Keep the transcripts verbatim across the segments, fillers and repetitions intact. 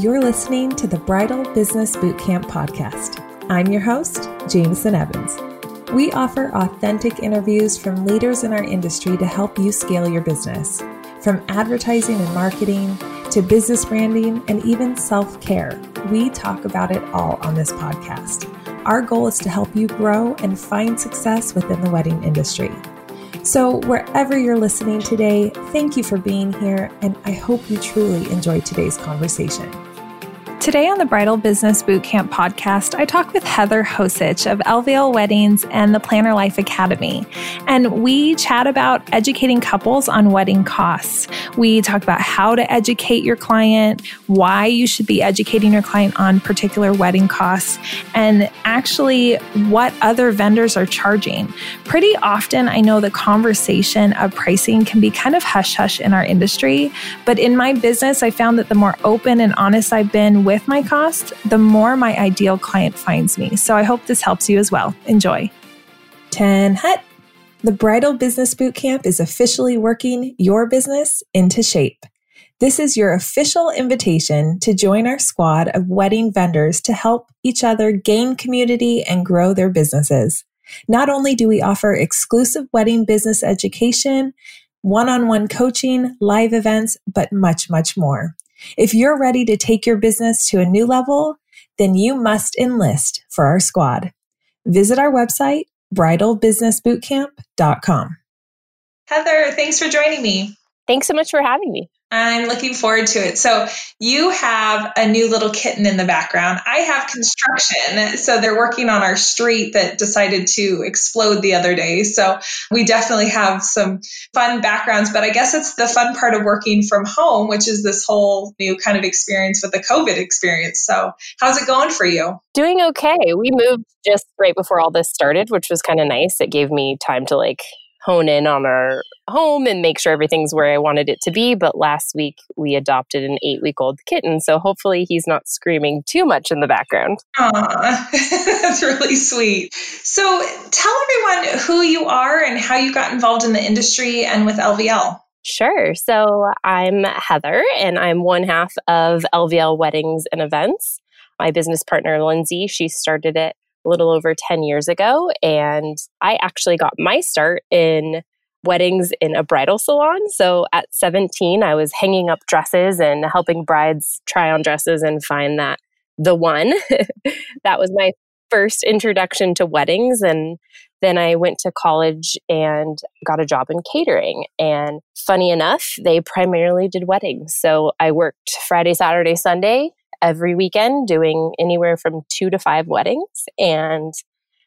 You're listening to the Bridal Business Bootcamp podcast. I'm your host, Jameson Evans. We offer authentic interviews from leaders in our industry to help you scale your business, from advertising and marketing to business branding and even self-care. We talk about it all on this podcast. Our goal is to help you grow and find success within the wedding industry. So wherever you're listening today, thank you for being here, and I hope you truly enjoyed today's conversation. Today on the Bridal Business Bootcamp podcast, I talk with Heather Hosich of L V L Weddings and the Planner Life Academy, and we chat about educating couples on wedding costs. We talk about how to educate your client, why you should be educating your client on particular wedding costs, and actually what other vendors are charging. Pretty often, I know the conversation of pricing can be kind of hush-hush in our industry, but in my business, I found that the more open and honest I've been with my costs, the more my ideal client finds me. So I hope this helps you as well. Enjoy. Ten Hut. The Bridal Business Bootcamp is officially working your business into shape. This is your official invitation to join our squad of wedding vendors to help each other gain community and grow their businesses. Not only do we offer exclusive wedding business education, one-on-one coaching, live events, but much, much more. If you're ready to take your business to a new level, then you must enlist for our squad. Visit our website, bridal business bootcamp dot com. Heather, thanks for joining me. Thanks so much for having me. I'm looking forward to it. So you have a new little kitten in the background. I have construction. So they're working on our street that decided to explode the other day. So we definitely have some fun backgrounds, but I guess it's the fun part of working from home, which is this whole new kind of experience with the COVID experience. So how's it going for you? Doing okay. We moved just right before all this started, which was kind of nice. It gave me time to like hone in on our home and make sure everything's where I wanted it to be. But last week we adopted an eight-week-old kitten, so hopefully he's not screaming too much in the background. Aw, that's really sweet. So tell everyone who you are and how you got involved in the industry and with L V L. Sure. So I'm Heather, and I'm one half of L V L Weddings and Events. My business partner, Lindsay, she started it a little over ten years ago. And I actually got my start in weddings in a bridal salon. So at seventeen, I was hanging up dresses and helping brides try on dresses and find that the one. That was my first introduction to weddings. And then I went to college and got a job in catering. And funny enough, they primarily did weddings. So I worked Friday, Saturday, Sunday, every weekend, doing anywhere from two to five weddings. And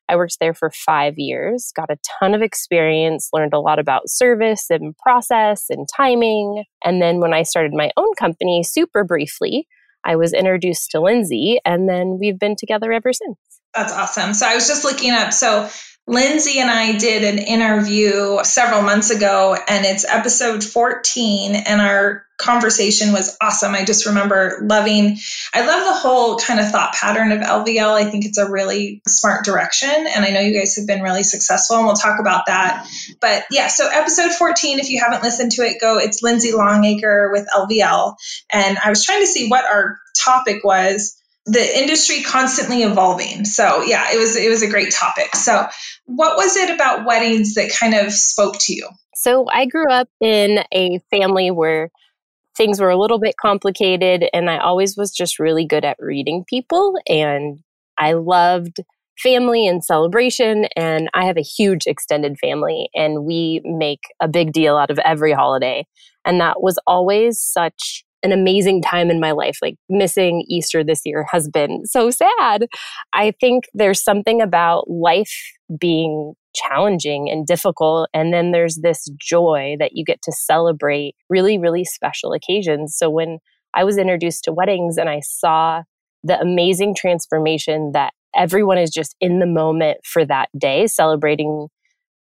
I worked there for five years, got a ton of experience, learned a lot about service and process and timing. And then when I started my own company, super briefly, I was introduced to Lindsay, and then we've been together ever since. That's awesome. So I was just looking up. So Lindsay and I did an interview several months ago, and it's episode fourteen, and our conversation was awesome. I just remember loving, I love the whole kind of thought pattern of L V L. I think it's a really smart direction, and I know you guys have been really successful, and we'll talk about that. But yeah, so episode fourteen, if you haven't listened to it, go. It's Lindsay Longacre with L V L, and I was trying to see what our topic was. The industry constantly evolving. So yeah, it was it was a great topic. So what was it about weddings that kind of spoke to you? So I grew up in a family where things were a little bit complicated, and I always was just really good at reading people, and I loved family and celebration, and I have a huge extended family, and we make a big deal out of every holiday. And that was always such an amazing time in my life. Like, missing Easter this year has been so sad. I think there's something about life being challenging and difficult. And then there's this joy that you get to celebrate really, really special occasions. So when I was introduced to weddings and I saw the amazing transformation that everyone is just in the moment for that day, celebrating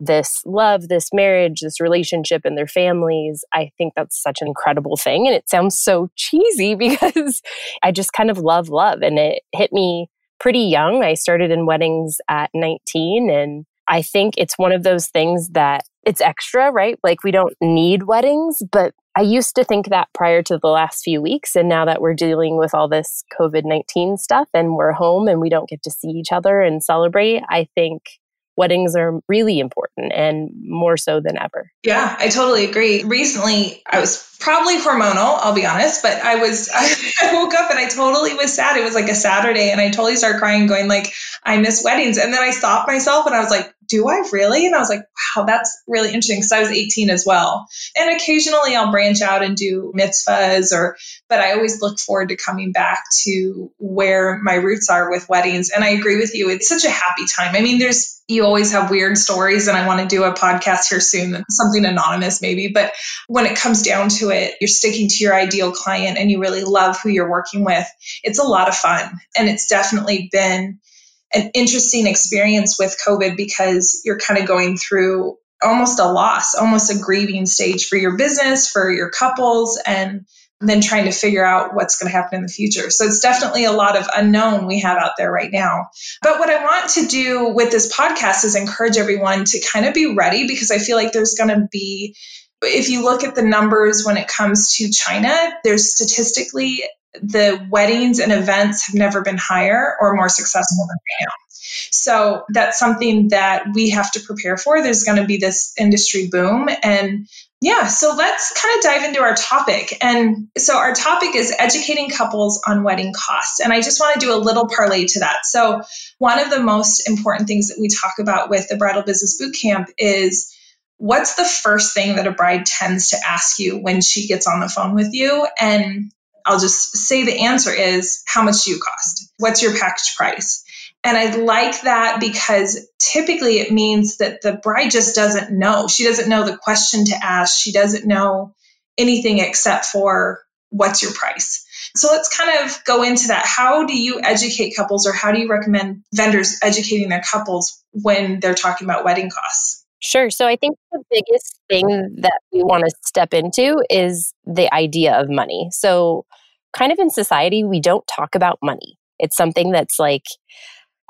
this love, this marriage, this relationship, and their families, I think that's such an incredible thing. And it sounds so cheesy because I just kind of love love. And it hit me pretty young. I started in weddings at nineteen. And I think it's one of those things that it's extra, right? Like, we don't need weddings, but I used to think that prior to the last few weeks. And now that we're dealing with all this covid nineteen stuff and we're home and we don't get to see each other and celebrate, I think weddings are really important and more so than ever. Yeah, I totally agree. Recently, I was probably hormonal, I'll be honest, but I was, I, I woke up and I totally was sad. It was like a Saturday and I totally started crying going like, I miss weddings. And then I stopped myself and I was like, do I really? And I was like, wow, that's really interesting. Cause I was eighteen as well. And occasionally I'll branch out and do mitzvahs or, but I always look forward to coming back to where my roots are with weddings. And I agree with you. It's such a happy time. I mean, there's, you always have weird stories, and I want to do a podcast here soon, something anonymous maybe. But when it comes down to it, you're sticking to your ideal client and you really love who you're working with. It's a lot of fun. And it's definitely been an interesting experience with COVID because you're kind of going through almost a loss, almost a grieving stage for your business, for your couples, and then trying to figure out what's going to happen in the future. So it's definitely a lot of unknown we have out there right now. But what I want to do with this podcast is encourage everyone to kind of be ready, because I feel like there's going to be, if you look at the numbers when it comes to China, there's statistically the weddings and events have never been higher or more successful than right now. So that's something that we have to prepare for. There's going to be this industry boom. And yeah, so let's kind of dive into our topic. And so our topic is educating couples on wedding costs. And I just want to do a little parlay to that. So one of the most important things that we talk about with the Bridal Business Bootcamp is what's the first thing that a bride tends to ask you when she gets on the phone with you? And I'll just say the answer is, how much do you cost? What's your package price? And I like that because typically it means that the bride just doesn't know. She doesn't know the question to ask. She doesn't know anything except for what's your price. So let's kind of go into that. How do you educate couples, or how do you recommend vendors educating their couples when they're talking about wedding costs? Sure. So I think the biggest thing that we want to step into is the idea of money. So kind of in society, we don't talk about money. It's something that's like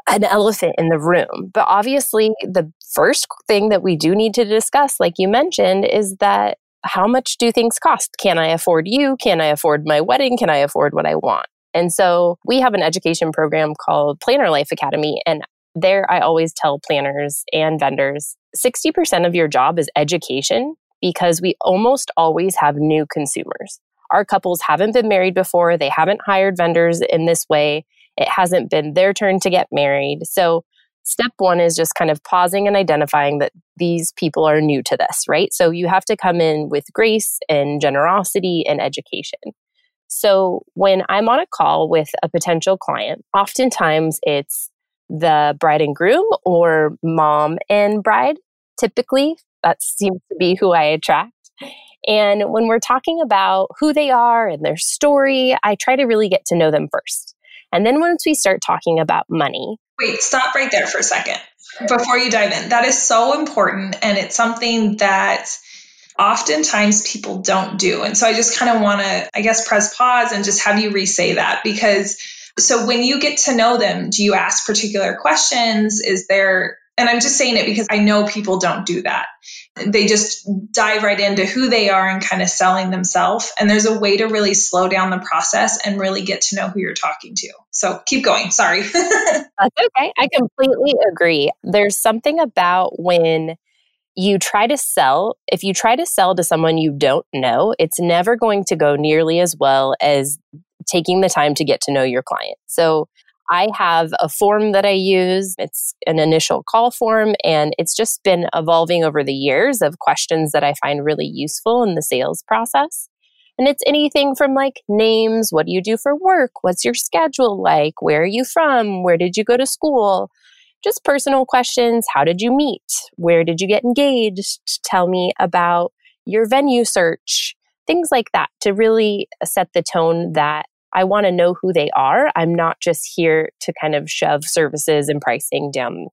an elephant in the room. But obviously, the first thing that we do need to discuss, like you mentioned, is that how much do things cost? Can I afford you? Can I afford my wedding? Can I afford what I want? And so we have an education program called Planner Life Academy. And there I always tell planners and vendors, sixty percent of your job is education, because we almost always have new consumers. Our couples haven't been married before. They haven't hired vendors in this way. It hasn't been their turn to get married. So step one is just kind of pausing and identifying that these people are new to this, right? So you have to come in with grace and generosity and education. So when I'm on a call with a potential client, oftentimes it's the bride and groom or mom and bride. Typically, that seems to be who I attract. And when we're talking about who they are and their story, I try to really get to know them first. And then once we start talking about money... Wait, stop right there for a second before you dive in. That is so important. And it's something that oftentimes people don't do. And so I just kind of want to, I guess, press pause and just have you re-say that, because... So when you get to know them, do you ask particular questions? Is there... And I'm just saying it because I know people don't do that. They just dive right into who they are and kind of selling themselves. And there's a way to really slow down the process and really get to know who you're talking to. So keep going. Sorry. That's okay. I completely agree. There's something about when you try to sell, if you try to sell to someone you don't know, it's never going to go nearly as well as taking the time to get to know your client. So I have a form that I use. It's an initial call form, and it's just been evolving over the years of questions that I find really useful in the sales process. And it's anything from like names, what do you do for work? What's your schedule like? Where are you from? Where did you go to school? Just personal questions. How did you meet? Where did you get engaged? Tell me about your venue search, things like that, to really set the tone that I want to know who they are. I'm not just here to kind of shove services and pricing down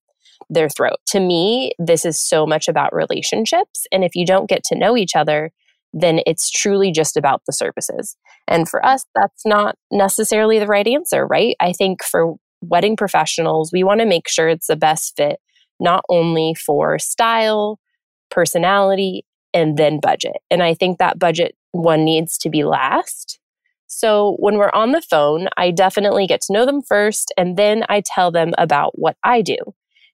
their throat. To me, this is so much about relationships. And if you don't get to know each other, then it's truly just about the services. And for us, that's not necessarily the right answer, right? I think for wedding professionals, we want to make sure it's the best fit, not only for style, personality, and then budget. And I think that budget one needs to be last. So when we're on the phone, I definitely get to know them first, and then I tell them about what I do.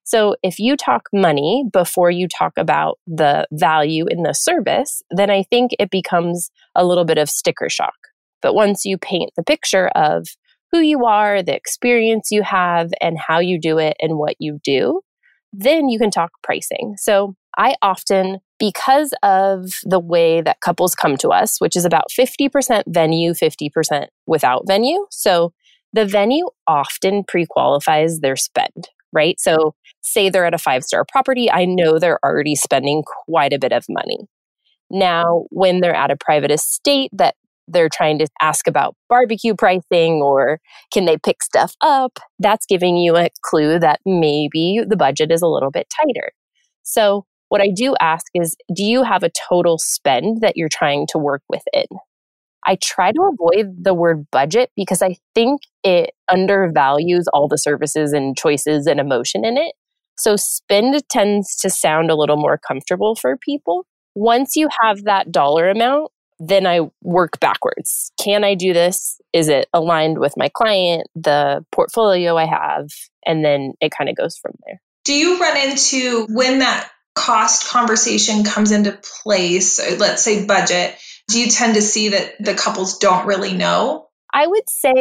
So if you talk money before you talk about the value in the service, then I think it becomes a little bit of sticker shock. But once you paint the picture of who you are, the experience you have, and how you do it and what you do, then you can talk pricing. So I often, because of the way that couples come to us, which is about fifty percent venue, fifty percent without venue. So the venue often pre-qualifies their spend, right? So say they're at a five-star property, I know they're already spending quite a bit of money. Now, when they're at a private estate that they're trying to ask about barbecue pricing or can they pick stuff up, that's giving you a clue that maybe the budget is a little bit tighter. So what I do ask is, do you have a total spend that you're trying to work within? I try to avoid the word budget because I think it undervalues all the services and choices and emotion in it. So spend tends to sound a little more comfortable for people. Once you have that dollar amount, then I work backwards. Can I do this? Is it aligned with my client, the portfolio I have? And then it kind of goes from there. Do you run into when that cost conversation comes into place, or let's say budget, do you tend to see that the couples don't really know? I would say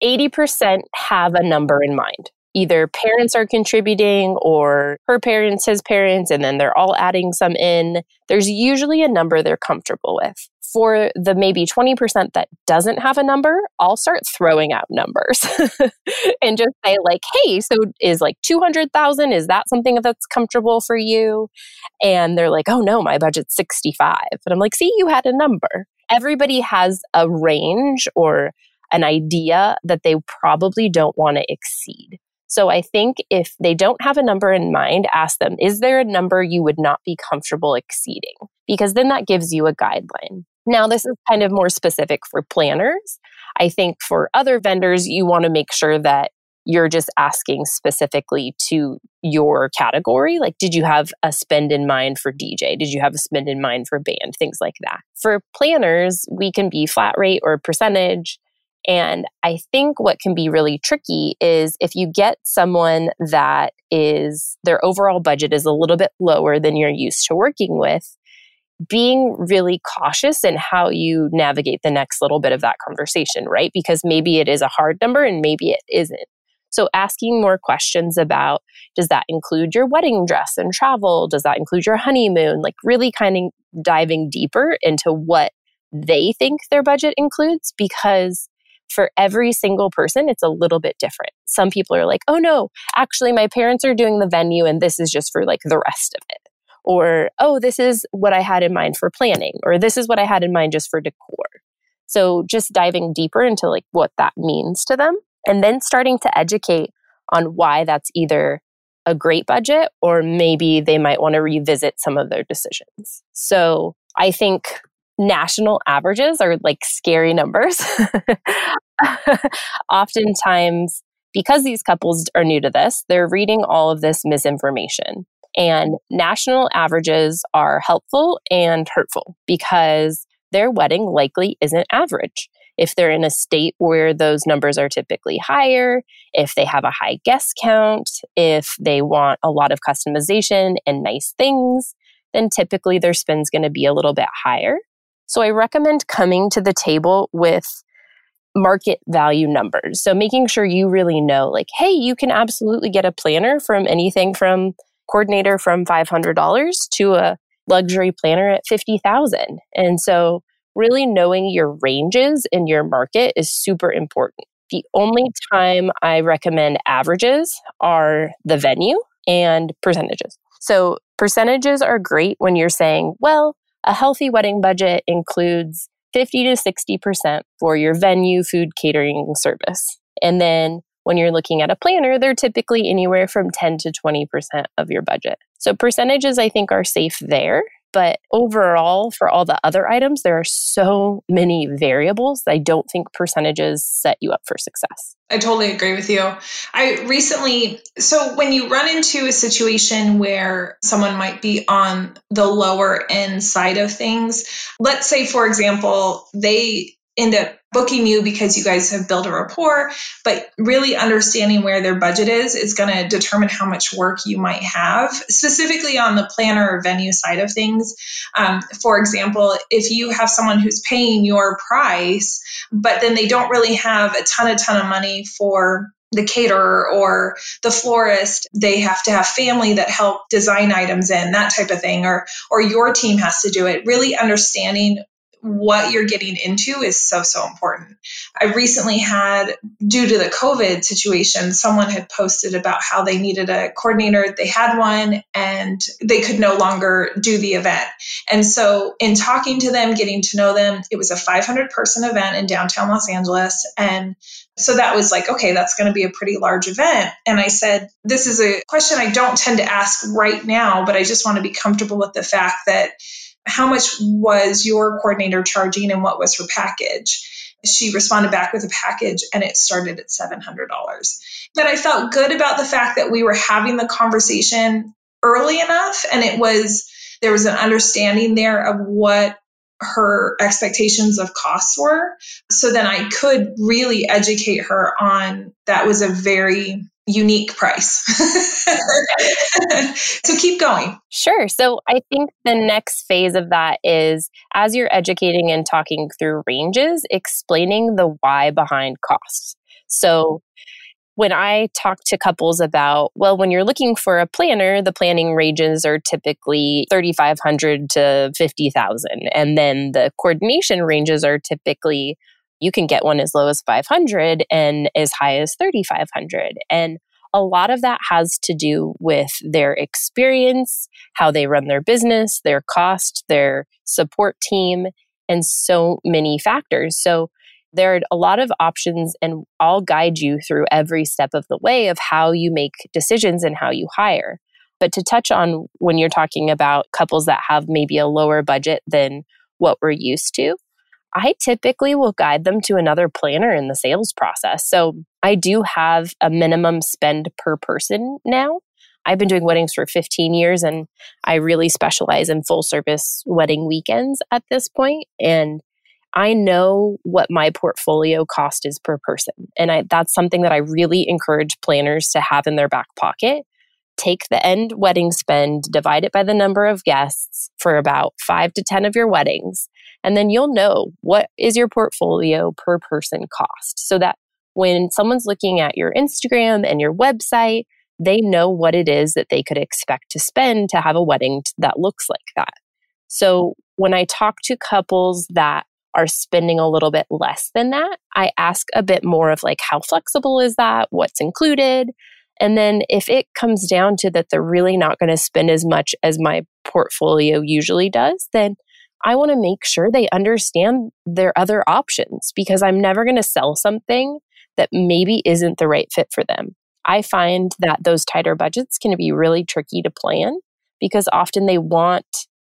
eighty percent have a number in mind. Either parents are contributing or her parents, his parents, and then they're all adding some in. There's usually a number they're comfortable with. For the maybe twenty percent that doesn't have a number, I'll start throwing out numbers and just say like, hey, so is like two hundred thousand, is that something that's comfortable for you? And they're like, oh no, my budget's sixty-five. And I'm like, see, you had a number. Everybody has a range or an idea that they probably don't want to exceed. So I think if they don't have a number in mind, ask them, is there a number you would not be comfortable exceeding? Because then that gives you a guideline. Now, this is kind of more specific for planners. I think for other vendors, you want to make sure that you're just asking specifically to your category. Like, did you have a spend in mind for D J? Did you have a spend in mind for band? Things like that. For planners, we can be flat rate or percentage. And I think what can be really tricky is if you get someone that is, their overall budget is a little bit lower than you're used to working with, being really cautious in how you navigate the next little bit of that conversation, right? Because maybe it is a hard number and maybe it isn't. So asking more questions about, does that include your wedding dress and travel? Does that include your honeymoon? Like really kind of diving deeper into what they think their budget includes, because for every single person, it's a little bit different. Some people are like, oh no, actually my parents are doing the venue and this is just for like the rest of it. Or, oh, this is what I had in mind for planning. Or this is what I had in mind just for decor. So just diving deeper into like what that means to them and then starting to educate on why that's either a great budget or maybe they might want to revisit some of their decisions. So I think national averages are like scary numbers. Oftentimes, because these couples are new to this, they're reading all of this misinformation. And national averages are helpful and hurtful because their wedding likely isn't average. If they're in a state where those numbers are typically higher, if they have a high guest count, if they want a lot of customization and nice things, then typically their spend's going to be a little bit higher. So I recommend coming to the table with market value numbers. So making sure you really know, like, hey, you can absolutely get a planner from anything from coordinator from five hundred dollars to a luxury planner at fifty thousand dollars. And so really knowing your ranges in your market is super important. The only time I recommend averages are the venue and percentages. So percentages are great when you're saying, well, a healthy wedding budget includes fifty to sixty percent for your venue, food, catering, service. And then when you're looking at a planner, they're typically anywhere from ten to twenty percent of your budget. So percentages, I think, are safe there. But overall, for all the other items, there are so many variables that I don't think percentages set you up for success. I totally agree with you. I recently, so when you run into a situation where someone might be on the lower end side of things, let's say, for example, they end up booking you because you guys have built a rapport, but really understanding where their budget is, is going to determine how much work you might have, specifically on the planner or venue side of things. Um, for example, if you have someone who's paying your price, but then they don't really have a ton, a ton of money for the caterer or the florist, they have to have family that help design items in, that type of thing, or, or your team has to do it. Really understanding what you're getting into is so, so important. I recently had, due to the COVID situation, someone had posted about how they needed a coordinator. They had one and they could no longer do the event. And so in talking to them, getting to know them, it was a five hundred person event in downtown Los Angeles. And so that was like, okay, that's going to be a pretty large event. And I said, this is a question I don't tend to ask right now, but I just want to be comfortable with the fact that how much was your coordinator charging and what was her package? She responded back with a package and it started at seven hundred dollars. But I felt good about the fact that we were having the conversation early enough. And it was, there was an understanding there of what her expectations of costs were. So then I could really educate her on that was a very unique price. So keep going. Sure. So I think the next phase of that is, as you're educating and talking through ranges, explaining the why behind costs. So when I talk to couples about, well, when you're looking for a planner, the planning ranges are typically thirty-five hundred dollars to fifty thousand dollars. And then the coordination ranges are typically, you can get one as low as five hundred dollars and as high as thirty-five hundred dollars. And a lot of that has to do with their experience, how they run their business, their cost, their support team, and so many factors. So there are a lot of options, and I'll guide you through every step of the way of how you make decisions and how you hire. But to touch on when you're talking about couples that have maybe a lower budget than what we're used to, I typically will guide them to another planner in the sales process. So I do have a minimum spend per person now. I've been doing weddings for fifteen years and I really specialize in full service wedding weekends at this point. And I know what my portfolio cost is per person. And I, that's something that I really encourage planners to have in their back pocket. Take the end wedding spend, divide it by the number of guests for about five to ten of your weddings. And then you'll know what is your portfolio per person cost, so that when someone's looking at your Instagram and your website, they know what it is that they could expect to spend to have a wedding that looks like that. So when I talk to couples that are spending a little bit less than that, I ask a bit more of like, how flexible is that? What's included? And then if it comes down to that, they're really not going to spend as much as my portfolio usually does, then I want to make sure they understand their other options, because I'm never going to sell something that maybe isn't the right fit for them. I find that those tighter budgets can be really tricky to plan because often they want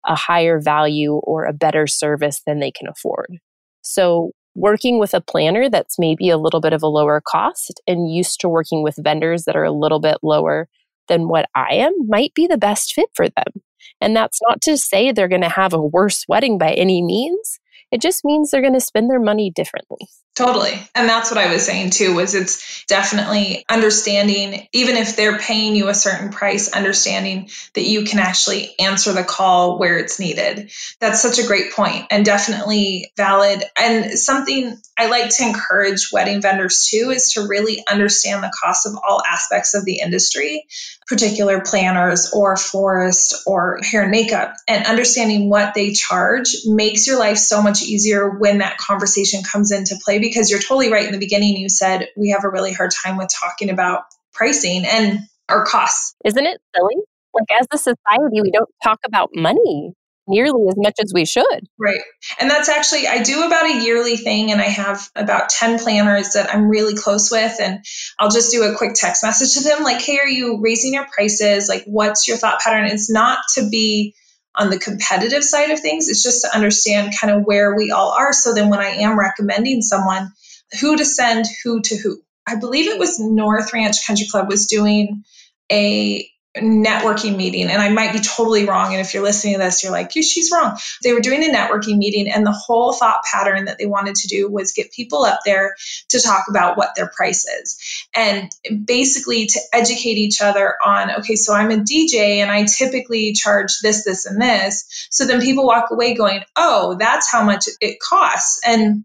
a higher value or a better service than they can afford. So working with a planner that's maybe a little bit of a lower cost and used to working with vendors that are a little bit lower than what I am might be the best fit for them. And that's not to say they're going to have a worse wedding by any means. It just means they're going to spend their money differently. Totally. And that's what I was saying too, was it's definitely understanding, even if they're paying you a certain price, understanding that you can actually answer the call where it's needed. That's such a great point and definitely valid. And something I like to encourage wedding vendors too, is to really understand the cost of all aspects of the industry, particular planners or florists or hair and makeup, and understanding what they charge makes your life so much easier when that conversation comes into play. Because you're totally right in the beginning, you said we have a really hard time with talking about pricing and our costs. Isn't it silly? Like as a society, we don't talk about money nearly as much as we should. Right. And that's actually, I do about a yearly thing and I have about ten planners that I'm really close with. And I'll just do a quick text message to them like, hey, are you raising your prices? Like, what's your thought pattern? It's not to be on the competitive side of things. It's just to understand kind of where we all are. So then when I am recommending someone, who to send who to who. I believe it was North Ranch Country Club was doing a networking meeting. And I might be totally wrong. And if you're listening to this, you're like, she's wrong. They were doing a networking meeting, and the whole thought pattern that they wanted to do was get people up there to talk about what their price is. And basically to educate each other on, okay, so I'm a D J and I typically charge this, this, and this. So then people walk away going, oh, that's how much it costs. And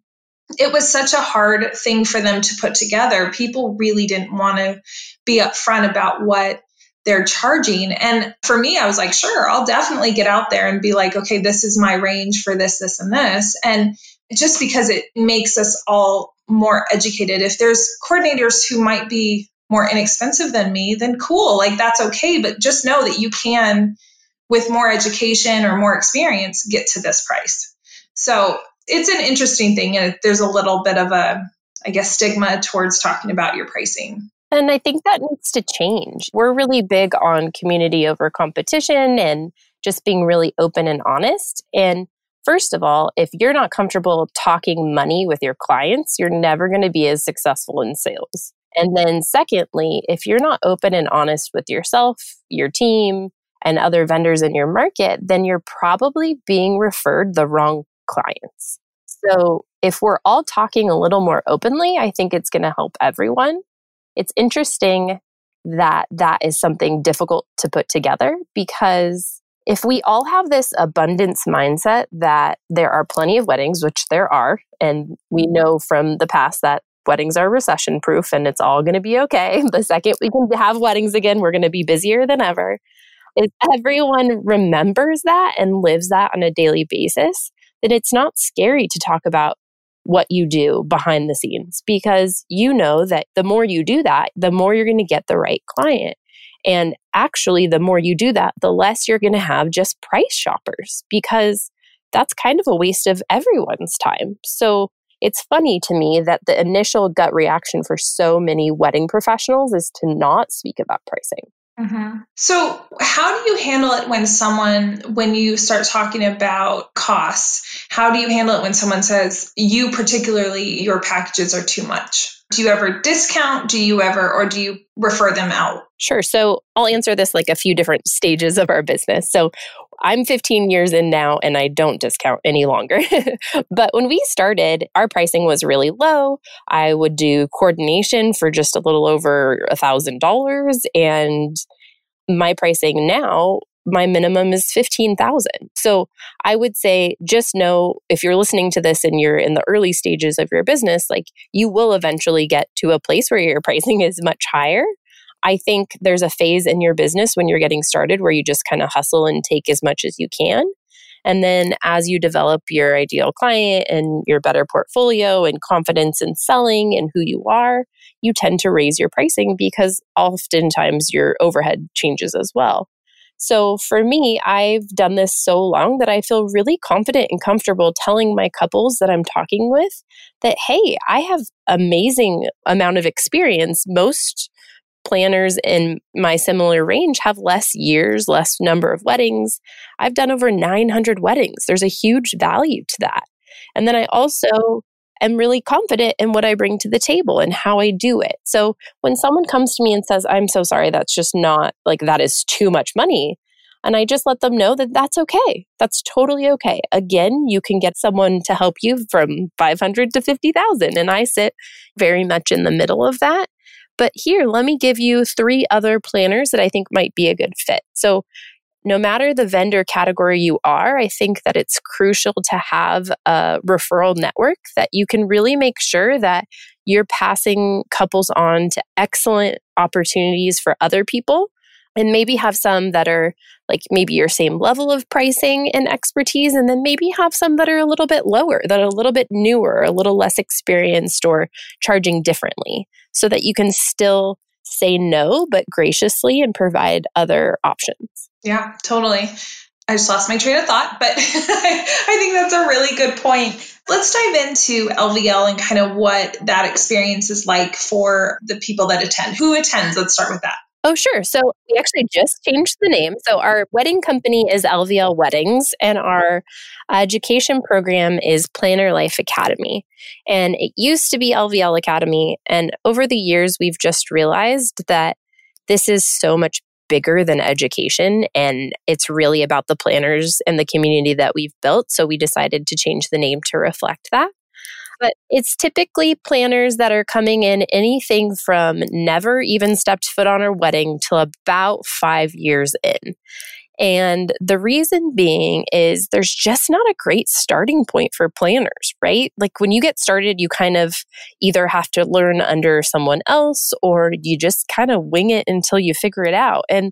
it was such a hard thing for them to put together. People really didn't want to be upfront about what they're charging. And for me, I was like, sure, I'll definitely get out there and be like, okay, this is my range for this, this, and this. And just because it makes us all more educated. If there's coordinators who might be more inexpensive than me, then cool, like that's okay. But just know that you can, with more education or more experience, get to this price. So it's an interesting thing. And there's a little bit of a, I guess, stigma towards talking about your pricing. And I think that needs to change. We're really big on community over competition and just being really open and honest. And first of all, if you're not comfortable talking money with your clients, you're never going to be as successful in sales. And then secondly, if you're not open and honest with yourself, your team, and other vendors in your market, then you're probably being referred the wrong clients. So if we're all talking a little more openly, I think it's going to help everyone. It's interesting that that is something difficult to put together, because if we all have this abundance mindset that there are plenty of weddings, which there are, and we know from the past that weddings are recession proof and it's all going to be okay. The second we can have weddings again, we're going to be busier than ever. If everyone remembers that and lives that on a daily basis, then it's not scary to talk about what you do behind the scenes, because you know that the more you do that, the more you're going to get the right client. And actually, the more you do that, the less you're going to have just price shoppers, because that's kind of a waste of everyone's time. So it's funny to me that the initial gut reaction for so many wedding professionals is to not speak about pricing. Mm-hmm. So how do you handle it when someone, when you start talking about costs, how do you handle it when someone says, you particularly, your packages are too much? Do you ever discount? Do you ever, or do you refer them out? Sure. So I'll answer this like a few different stages of our business. So I'm fifteen years in now and I don't discount any longer. But when we started, our pricing was really low. I would do coordination for just a little over one thousand dollars. And my pricing now, my minimum is fifteen thousand dollars. So I would say, just know if you're listening to this and you're in the early stages of your business, like you will eventually get to a place where your pricing is much higher. I think there's a phase in your business when you're getting started where you just kind of hustle and take as much as you can. And then as you develop your ideal client and your better portfolio and confidence in selling and who you are, you tend to raise your pricing, because oftentimes your overhead changes as well. So for me, I've done this so long that I feel really confident and comfortable telling my couples that I'm talking with that, hey, I have amazing amount of experience. Most planners in my similar range have less years, less number of weddings. I've done over nine hundred weddings. There's a huge value to that. And then I also am really confident in what I bring to the table and how I do it. So when someone comes to me and says, I'm so sorry, that's just not, like that is too much money. And I just let them know that that's okay. That's totally okay. Again, you can get someone to help you from five hundred to fifty thousand. And I sit very much in the middle of that. But here, let me give you three other planners that I think might be a good fit. So no matter the vendor category you are, I think that it's crucial to have a referral network that you can really make sure that you're passing couples on to excellent opportunities for other people, and maybe have some that are like maybe your same level of pricing and expertise, and then maybe have some that are a little bit lower, that are a little bit newer, a little less experienced or charging differently, so that you can still say no, but graciously, and provide other options. Yeah, totally. I just lost my train of thought, but I think that's a really good point. Let's dive into L V L and kind of what that experience is like for the people that attend. Who attends? Let's start with that. Oh, sure. So we actually just changed the name. So our wedding company is L V L Weddings, and our education program is Planner Life Academy. And it used to be L V L Academy. And over the years, we've just realized that this is so much bigger than education, and it's really about the planners and the community that we've built. So we decided to change the name to reflect that. But it's typically planners that are coming in anything from never even stepped foot on a wedding till about five years in. And the reason being is there's just not a great starting point for planners, right? Like when you get started, you kind of either have to learn under someone else or you just kind of wing it until you figure it out. And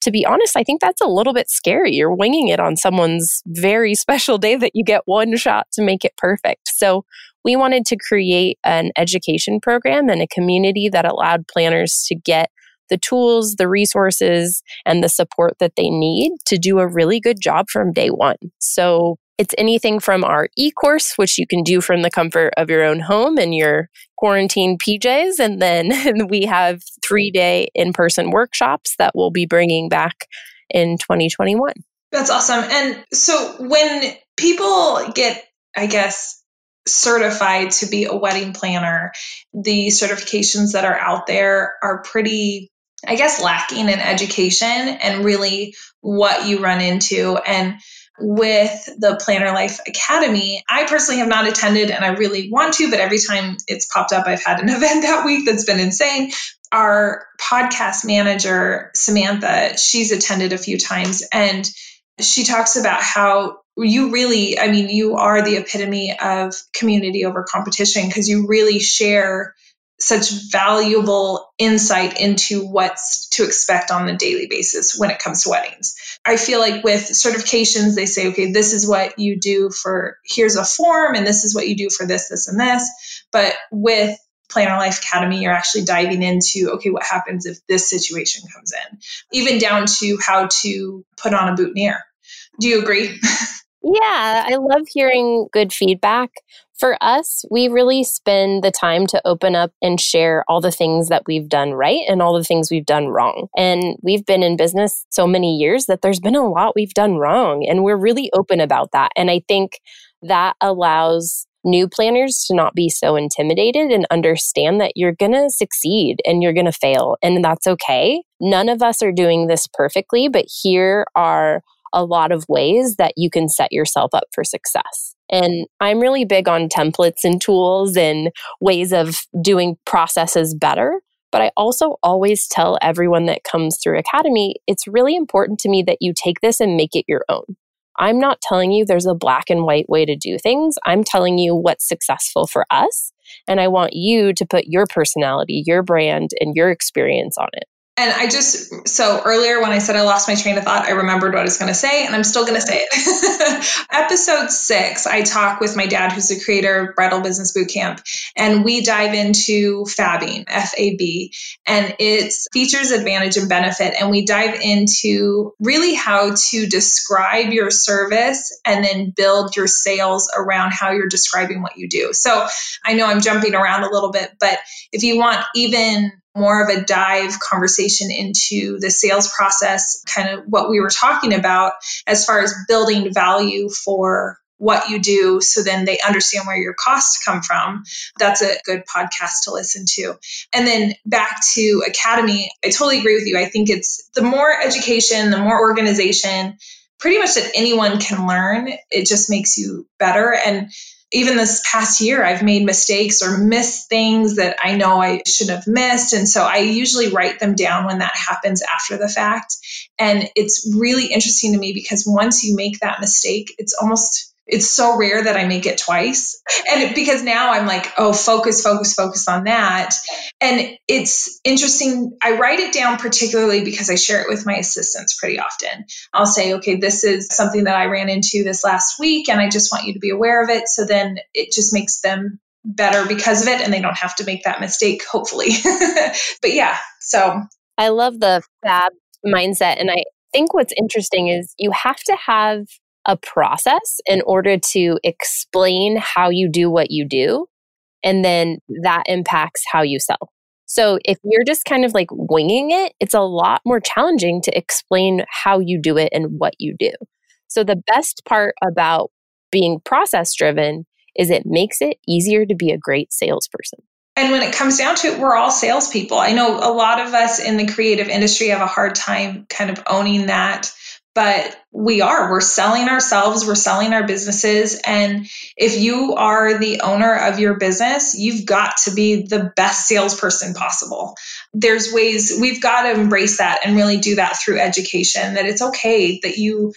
to be honest, I think that's a little bit scary. You're winging it on someone's very special day that you get one shot to make it perfect. So we wanted to create an education program and a community that allowed planners to get the tools, the resources, and the support that they need to do a really good job from day one. So it's anything from our e-course, which you can do from the comfort of your own home and your quarantine P Js. And then we have three-day in-person workshops that we'll be bringing back in twenty twenty-one. That's awesome. And so when people get, I guess, certified to be a wedding planner, the certifications that are out there are pretty, I guess, lacking in education and really what you run into. And with the Planner Life Academy, I personally have not attended and I really want to, but every time it's popped up, I've had an event that week that's been insane. Our podcast manager, Samantha, she's attended a few times and she talks about how you really, I mean, you are the epitome of community over competition because you really share such valuable insight into what's to expect on a daily basis when it comes to weddings. I feel like with certifications, they say, okay, this is what you do for, here's a form, and this is what you do for this, this, and this. But with Planner Life Academy, you're actually diving into, okay, what happens if this situation comes in, even down to how to put on a boutonniere. Do you agree? Yeah, I love hearing good feedback. For us, we really spend the time to open up and share all the things that we've done right and all the things we've done wrong. And we've been in business so many years that there's been a lot we've done wrong. And we're really open about that. And I think that allows new planners to not be so intimidated and understand that you're going to succeed and you're going to fail. And that's okay. None of us are doing this perfectly, but here are a lot of ways that you can set yourself up for success. And I'm really big on templates and tools and ways of doing processes better. But I also always tell everyone that comes through Academy, it's really important to me that you take this and make it your own. I'm not telling you there's a black and white way to do things. I'm telling you what's successful for us. And I want you to put your personality, your brand, and your experience on it. And I just, so earlier when I said I lost my train of thought, I remembered what I was going to say, and I'm still going to say it. Episode six, I talk with my dad, who's the creator of Bridal Business Bootcamp, and we dive into fabbing, F A B, and it's features, advantage, and benefit. And we dive into really how to describe your service and then build your sales around how you're describing what you do. So I know I'm jumping around a little bit, but if you want even more of a dive conversation into the sales process, kind of what we were talking about as far as building value for what you do so then they understand where your costs come from. That's a good podcast to listen to. And then back to Academy, I totally agree with you. I think it's the more education, the more organization, pretty much that anyone can learn, it just makes you better. And even this past year, I've made mistakes or missed things that I know I shouldn't have missed. And so I usually write them down when that happens after the fact. And it's really interesting to me because once you make that mistake, it's almost, it's so rare that I make it twice. And it, because now I'm like, oh, focus, focus, focus on that. And it's interesting. I write it down particularly because I share it with my assistants pretty often. I'll say, okay, this is something that I ran into this last week and I just want you to be aware of it. So then it just makes them better because of it and they don't have to make that mistake, hopefully. But yeah, so. I love the fab mindset. And I think what's interesting is you have to have a process in order to explain how you do what you do, and then that impacts how you sell. So if you're just kind of like winging it, it's a lot more challenging to explain how you do it and what you do. So the best part about being process driven is it makes it easier to be a great salesperson. And when it comes down to it, we're all salespeople. I know a lot of us in the creative industry have a hard time kind of owning that, but we are. We're selling ourselves, we're selling our businesses. And if you are the owner of your business, you've got to be the best salesperson possible. There's ways, we've got to embrace that and really do that through education, that it's okay that you,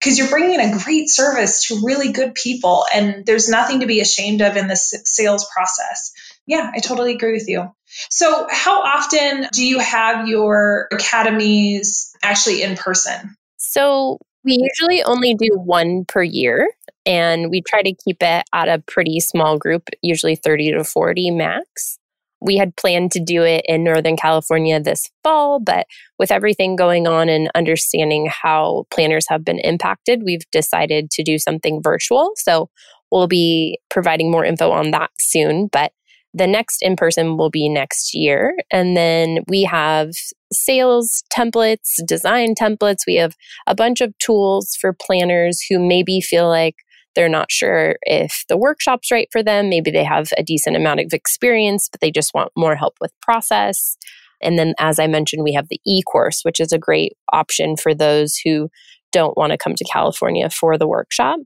because you're bringing a great service to really good people, and there's nothing to be ashamed of in the sales process. Yeah, I totally agree with you. So how often do you have your academies actually in person? So we usually only do one per year, and we try to keep it at a pretty small group, usually thirty to forty max. We had planned to do it in Northern California this fall, but with everything going on and understanding how planners have been impacted, we've decided to do something virtual. So we'll be providing more info on that soon, but the next in-person will be next year. And then we have sales templates, design templates. We have a bunch of tools for planners who maybe feel like they're not sure if the workshop's right for them. Maybe they have a decent amount of experience, but they just want more help with process. And then, as I mentioned, we have the e-course, which is a great option for those who don't want to come to California for the workshop.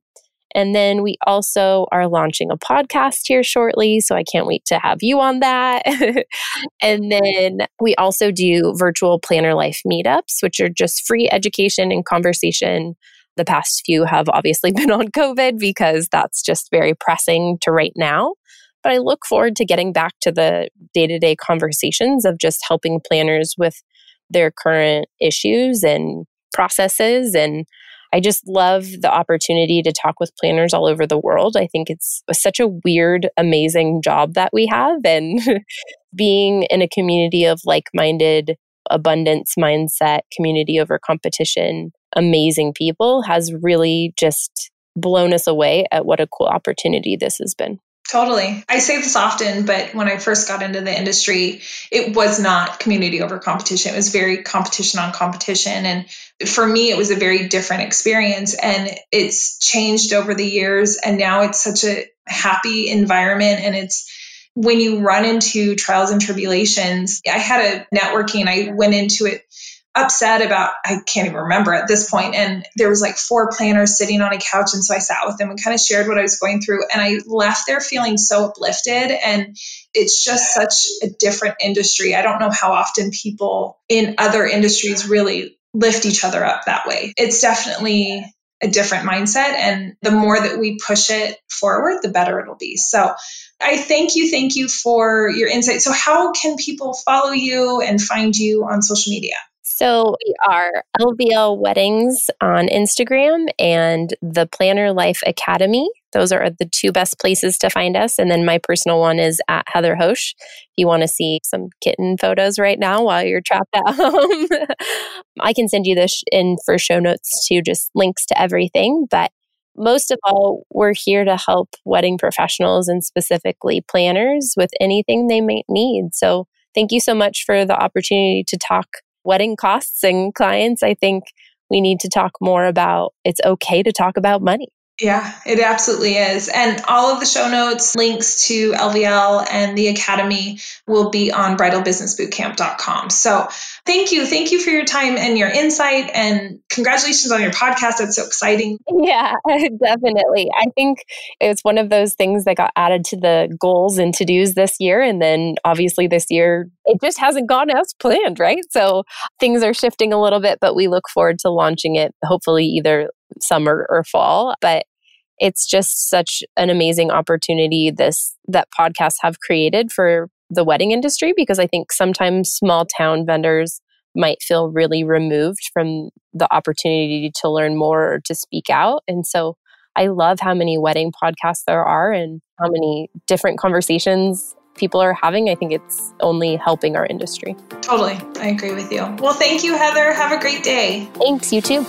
And then we also are launching a podcast here shortly, so I can't wait to have you on that. And then we also do virtual Planner Life meetups, which are just free education and conversation. The past few have obviously been on COVID because that's just very pressing to right now. But I look forward to getting back to the day-to-day conversations of just helping planners with their current issues and processes, and I just love the opportunity to talk with planners all over the world. I think it's such a weird, amazing job that we have. And being in a community of like-minded, abundance mindset, community over competition, amazing people has really just blown us away at what a cool opportunity this has been. Totally. I say this often, but when I first got into the industry, it was not community over competition. It was very competition on competition. And for me, it was a very different experience. And it's changed over the years. And now it's such a happy environment. And it's when you run into trials and tribulations, I had a networking, I went into it upset about, I can't even remember at this point. And there was like four planners sitting on a couch. And so I sat with them and kind of shared what I was going through. And I left there feeling so uplifted. And it's just such a different industry. I don't know how often people in other industries really lift each other up that way. It's definitely a different mindset. And the more that we push it forward, the better it'll be. So I thank you. Thank you for your insight. So how can people follow you and find you on social media? So we are L V L Weddings on Instagram and the Planner Life Academy. Those are the two best places to find us. And then my personal one is at Heather Hosich. If you want to see some kitten photos right now while you're trapped at home, I can send you this in for show notes too, just links to everything. But most of all, we're here to help wedding professionals and specifically planners with anything they might need. So thank you so much for the opportunity to talk wedding costs and clients. I think we need to talk more about, it's okay to talk about money. Yeah, it absolutely is. And all of the show notes, links to L V L and the Academy will be on bridal business bootcamp dot com. So thank you. Thank you for your time and your insight, and congratulations on your podcast. That's so exciting. Yeah, definitely. I think it's one of those things that got added to the goals and to-dos this year. And then obviously this year, it just hasn't gone as planned, right? So things are shifting a little bit, but we look forward to launching it hopefully either summer or fall. But it's just such an amazing opportunity this that podcasts have created for the wedding industry, because I think sometimes small town vendors might feel really removed from the opportunity to learn more or to speak out. And so I love how many wedding podcasts there are and how many different conversations people are having. I think it's only helping our industry. Totally. I agree with you. Well, thank you, Heather. Have a great day. Thanks. You too.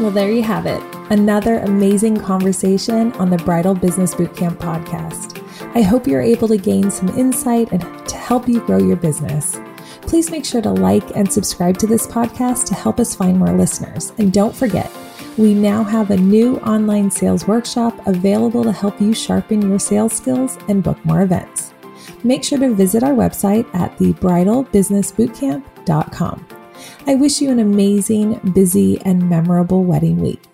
Well, there you have it. Another amazing conversation on the Bridal Business Bootcamp podcast. I hope you're able to gain some insight and to help you grow your business. Please make sure to like and subscribe to this podcast to help us find more listeners. And don't forget, we now have a new online sales workshop available to help you sharpen your sales skills and book more events. Make sure to visit our website at the bridal business bootcamp dot com. I wish you an amazing, busy, and memorable wedding week.